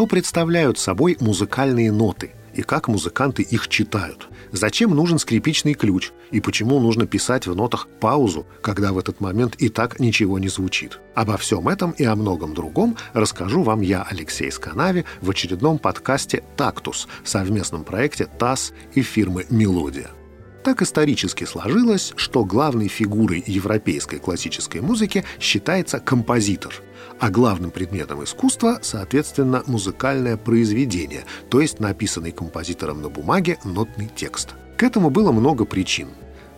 Что представляют собой музыкальные ноты и как музыканты их читают? Зачем нужен скрипичный ключ и почему нужно писать в нотах паузу, когда в этот момент и так ничего не звучит? Обо всем этом и о многом другом расскажу вам я, Алексей Сканави, в очередном подкасте «Тактус» совместном проекте ТАСС и фирмы «Мелодия». Так исторически сложилось, что главной фигурой европейской классической музыки считается композитор, а главным предметом искусства, соответственно, музыкальное произведение, то есть написанный композитором на бумаге нотный текст. К этому было много причин.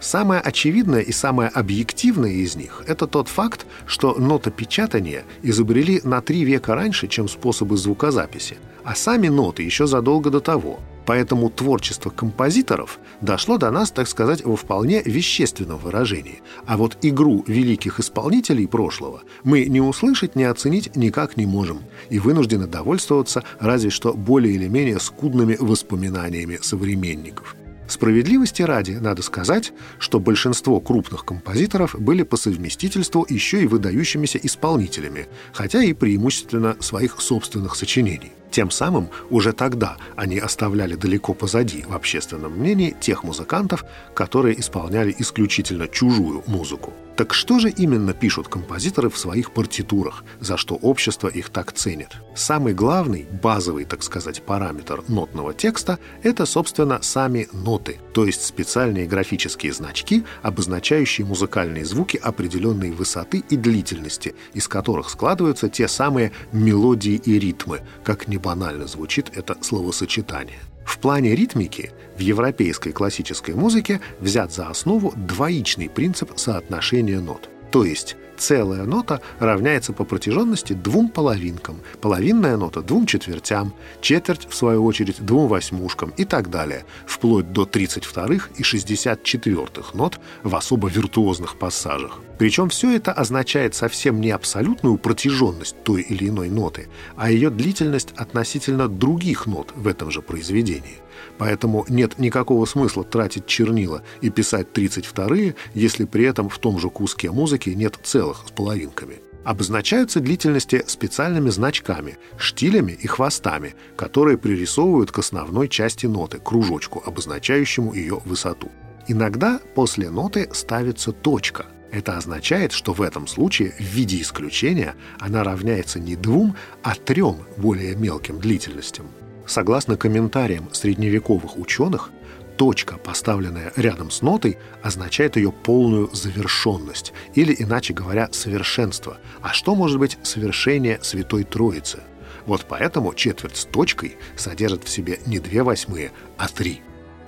Самое очевидное и самое объективное из них – это тот факт, что нотопечатание изобрели на 3 века раньше, чем способы звукозаписи, а сами ноты еще задолго до того. Поэтому творчество композиторов дошло до нас, так сказать, во вполне вещественном выражении. А вот игру великих исполнителей прошлого мы не услышать, не оценить никак не можем и вынуждены довольствоваться разве что более или менее скудными воспоминаниями современников. Справедливости ради, надо сказать, что большинство крупных композиторов были по совместительству еще и выдающимися исполнителями, хотя и преимущественно своих собственных сочинений. Тем самым уже тогда они оставляли далеко позади в общественном мнении тех музыкантов, которые исполняли исключительно чужую музыку. Так что же именно пишут композиторы в своих партитурах, за что общество их так ценит? Самый главный, базовый, так сказать, параметр нотного текста — это, собственно, сами ноты, то есть специальные графические значки, обозначающие музыкальные звуки определенной высоты и длительности, из которых складываются те самые мелодии и ритмы, как не банально звучит это словосочетание. В плане ритмики в европейской классической музыке взят за основу двоичный принцип соотношения нот. То есть целая нота равняется по протяженности 2 половинкам, половинная нота 2 четвертям, четверть, в свою очередь, 2 восьмушкам и так далее, вплоть до 32-х и 64-х нот в особо виртуозных пассажах. Причем все это означает совсем не абсолютную протяженность той или иной ноты, а ее длительность относительно других нот в этом же произведении. Поэтому нет никакого смысла тратить чернила и писать 32-е, если при этом в том же куске музыки нет целых с половинками. Обозначаются длительности специальными значками, штилями и хвостами, которые пририсовывают к основной части ноты, кружочку, обозначающему ее высоту. Иногда после ноты ставится точка. Это означает, что в этом случае, в виде исключения, она равняется не 2, а 3 более мелким длительностям. Согласно комментариям средневековых ученых, точка, поставленная рядом с нотой, означает ее полную завершенность, или, иначе говоря, совершенство. А что может быть совершение Святой Троицы? Вот поэтому четверть с точкой содержит в себе не 2/8, а 3.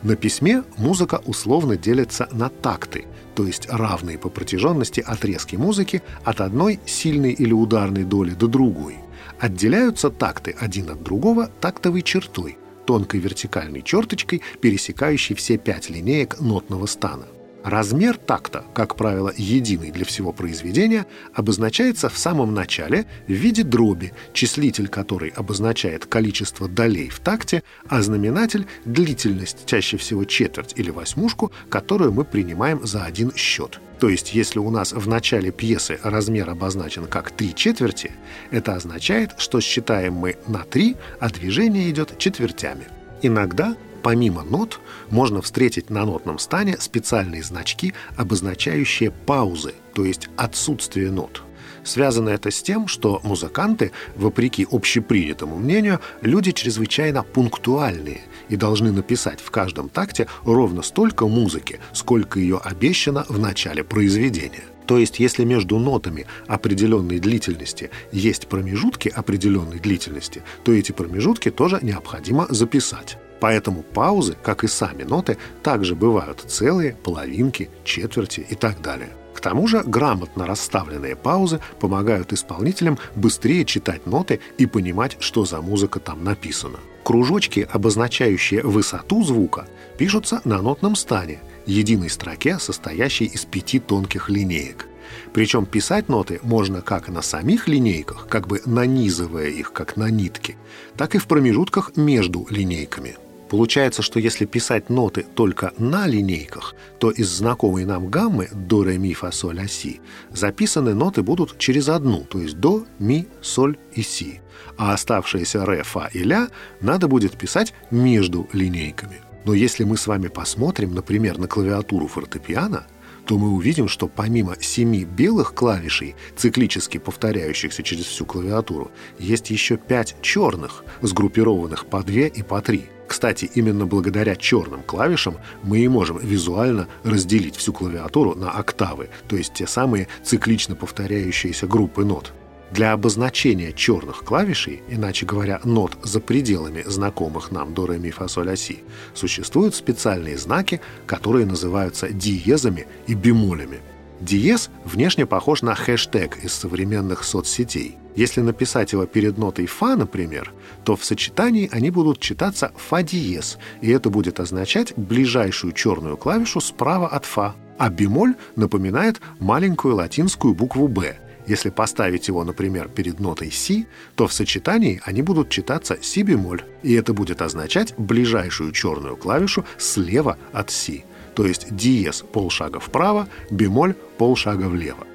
На письме музыка условно делится на такты, то есть равные по протяженности отрезки музыки от одной сильной или ударной доли до другой. Отделяются такты один от другого тактовой чертой, тонкой вертикальной черточкой, пересекающей все 5 линеек нотного стана. Размер такта, как правило, единый для всего произведения, обозначается в самом начале в виде дроби, числитель которой обозначает количество долей в такте, а знаменатель — длительность, чаще всего четверть или восьмушку, которую мы принимаем за один счет. То есть, если у нас в начале пьесы размер обозначен как 3/4, это означает, что считаем мы на 3, а движение идет четвертями. Иногда помимо нот можно встретить на нотном стане специальные значки, обозначающие паузы, то есть отсутствие нот. Связано это с тем, что музыканты, вопреки общепринятому мнению, люди чрезвычайно пунктуальные и должны написать в каждом такте ровно столько музыки, сколько ее обещано в начале произведения. То есть, если между нотами определенной длительности есть промежутки определенной длительности, то эти промежутки тоже необходимо записать. Поэтому паузы, как и сами ноты, также бывают целые, половинки, четверти и так далее. К тому же грамотно расставленные паузы помогают исполнителям быстрее читать ноты и понимать, что за музыка там написана. Кружочки, обозначающие высоту звука, пишутся на нотном стане, единой строке, состоящей из 5 тонких линеек. Причем писать ноты можно как на самих линейках, как бы нанизывая их, как на нитки, так и в промежутках между линейками. Получается, что если писать ноты только на линейках, то из знакомой нам гаммы до, ре, ми, фа, соль, а, си записаны ноты будут через одну, то есть до, ми, соль и си. А оставшиеся ре, фа и ля надо будет писать между линейками. Но если мы с вами посмотрим, например, на клавиатуру фортепиано, то мы увидим, что помимо 7 белых клавишей, циклически повторяющихся через всю клавиатуру, есть еще 5 черных, сгруппированных по 2 и по 3. Кстати, именно благодаря черным клавишам мы и можем визуально разделить всю клавиатуру на октавы, то есть те самые циклично повторяющиеся группы нот. Для обозначения черных клавишей, иначе говоря, нот за пределами знакомых нам до, ре, ми, фа, соль, а, си, существуют специальные знаки, которые называются диезами и бемолями. Диез внешне похож на хэштег из современных соцсетей. Если написать его перед нотой фа, например, то в сочетании они будут читаться фа диез, и это будет означать ближайшую черную клавишу справа от фа. А бемоль напоминает маленькую латинскую букву «б». Если поставить его, например, перед нотой «си», то в сочетании они будут читаться «си бемоль», и это будет означать ближайшую черную клавишу слева от «си», то есть диез полшага вправо, бемоль полшага влево.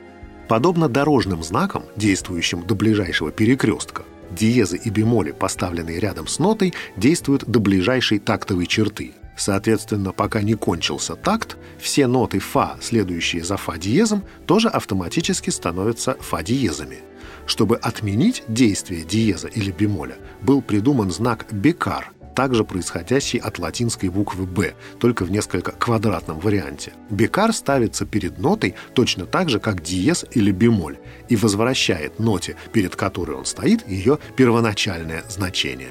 Подобно дорожным знакам, действующим до ближайшего перекрестка, диезы и бемоли, поставленные рядом с нотой, действуют до ближайшей тактовой черты. Соответственно, пока не кончился такт, все ноты фа, следующие за фа диезом, тоже автоматически становятся фа диезами. Чтобы отменить действие диеза или бемоля, был придуман знак бекар, также происходящий от латинской буквы «б», только в несколько квадратном варианте. Бекар ставится перед нотой точно так же, как диез или бемоль, и возвращает ноте, перед которой он стоит, ее первоначальное значение.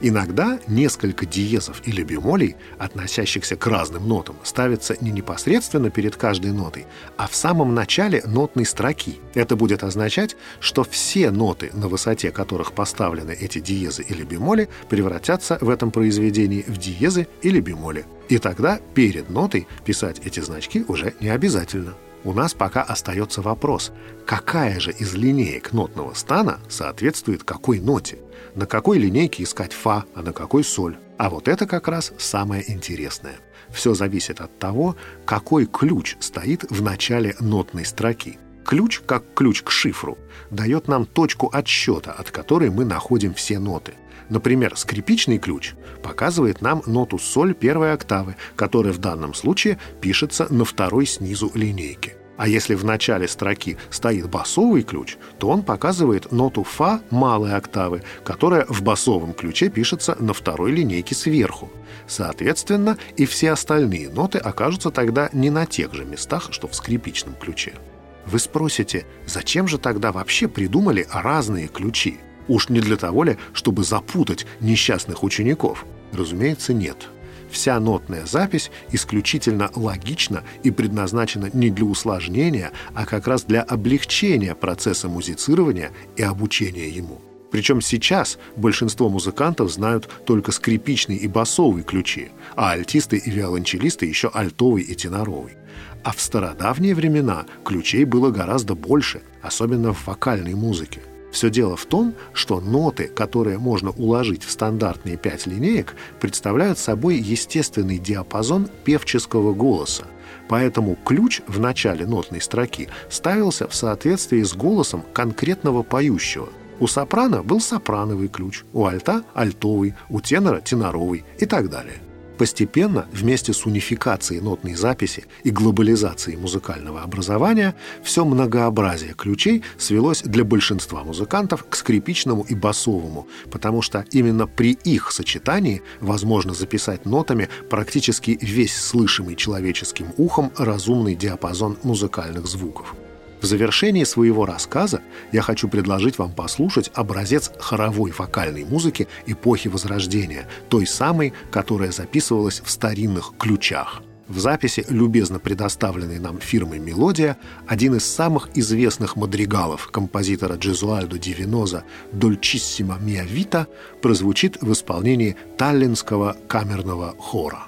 Иногда несколько диезов или бемолей, относящихся к разным нотам, ставится не непосредственно перед каждой нотой, а в самом начале нотной строки. Это будет означать, что все ноты, на высоте которых поставлены эти диезы или бемоли, превратятся в этом произведении в диезы или бемоли. И тогда перед нотой писать эти значки уже не обязательно. У нас пока остается вопрос, какая же из линеек нотного стана соответствует какой ноте? На какой линейке искать фа, а на какой соль? А вот это как раз самое интересное. Все зависит от того, какой ключ стоит в начале нотной строки. Ключ, как ключ к шифру, дает нам точку отсчета, от которой мы находим все ноты. Например, скрипичный ключ показывает нам ноту соль первой октавы, которая в данном случае пишется на второй снизу линейке. А если в начале строки стоит басовый ключ, то он показывает ноту фа малой октавы, которая в басовом ключе пишется на второй линейке сверху. Соответственно, и все остальные ноты окажутся тогда не на тех же местах, что в скрипичном ключе. Вы спросите, зачем же тогда вообще придумали разные ключи? Уж не для того ли, чтобы запутать несчастных учеников? Разумеется, нет. Вся нотная запись исключительно логична и предназначена не для усложнения, а как раз для облегчения процесса музицирования и обучения ему. Причем сейчас большинство музыкантов знают только скрипичный и басовый ключи, а альтисты и виолончелисты еще альтовый и теноровый. А в стародавние времена ключей было гораздо больше, особенно в вокальной музыке. Все дело в том, что ноты, которые можно уложить в стандартные 5 линеек, представляют собой естественный диапазон певческого голоса. Поэтому ключ в начале нотной строки ставился в соответствии с голосом конкретного поющего. У сопрано был сопрановый ключ, у альта – альтовый, у тенора – теноровый и так далее. Постепенно, вместе с унификацией нотной записи и глобализацией музыкального образования, все многообразие ключей свелось для большинства музыкантов к скрипичному и басовому, потому что именно при их сочетании возможно записать нотами практически весь слышимый человеческим ухом разумный диапазон музыкальных звуков. В завершении своего рассказа я хочу предложить вам послушать образец хоровой вокальной музыки эпохи Возрождения, той самой, которая записывалась в старинных ключах. В записи, любезно предоставленной нам фирмой «Мелодия», один из самых известных мадригалов композитора Джезуальдо ди Веноза «Dolcissima mia vita» прозвучит в исполнении Таллинского камерного хора.